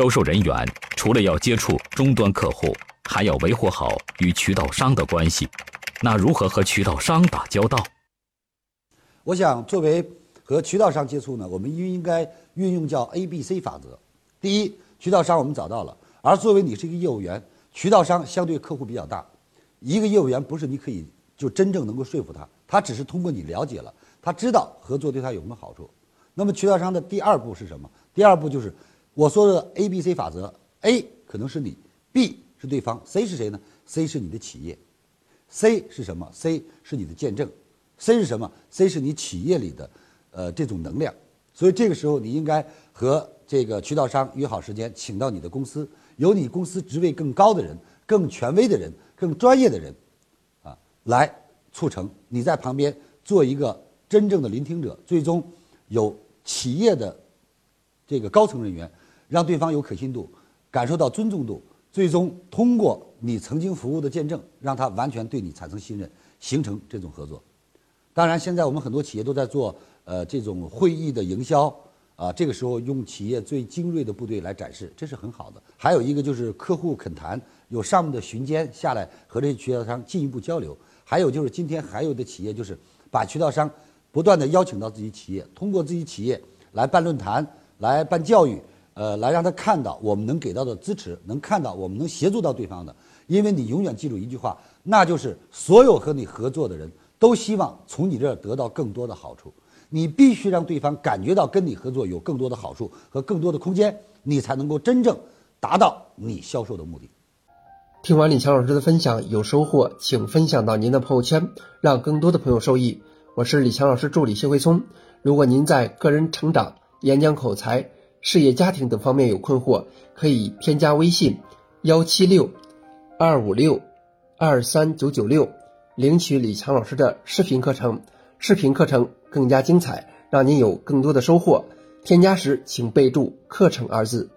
销售人员除了要接触终端客户，还要维护好与渠道商的关系。那如何和渠道商打交道？我想，作为和渠道商接触呢，我们应该运用叫 ABC 法则。第一，渠道商我们找到了，而作为你是一个业务员，渠道商相对客户比较大。一个业务员不是你可以就真正能够说服他，他只是通过你了解了，他知道合作对他有什么好处。那么渠道商的第二步是什么？第二步就是我说的 ABC 法则 ，A 可能是你 ，B 是对方 ，C 是谁呢 ？C 是你的企业 ，C 是什么 ？C 是你的见证 ，C 是什么 ？C 是你企业里的这种能量。所以这个时候你应该和这个渠道商约好时间，请到你的公司，由你公司职位更高的人、更权威的人、更专业的人，啊，来促成你在旁边做一个真正的聆听者，最终有企业的这个高层人员。让对方有可信度，感受到尊重度，最终通过你曾经服务的见证，让他完全对你产生信任，形成这种合作。当然，现在我们很多企业都在做这种会议的营销啊，这个时候用企业最精锐的部队来展示，这是很好的。还有一个就是客户恳谈，有上面的巡监下来和这些渠道商进一步交流。还有就是今天还有的企业就是把渠道商不断的邀请到自己企业，通过自己企业来办论坛，来办教育。来让他看到我们能给到的支持，能看到我们能协助到对方的，因为你永远记住一句话，那就是所有和你合作的人都希望从你这儿得到更多的好处，你必须让对方感觉到跟你合作有更多的好处和更多的空间，你才能够真正达到你销售的目的。听完李强老师的分享，有收获请分享到您的朋友圈，让更多的朋友受益。我是李强老师助理谢慧聪，如果您在个人成长、演讲口才、事业、家庭等方面有困惑，可以添加微信176-256-23996领取李强老师的视频课程。视频课程更加精彩，让您有更多的收获。添加时请备注“课程”2字。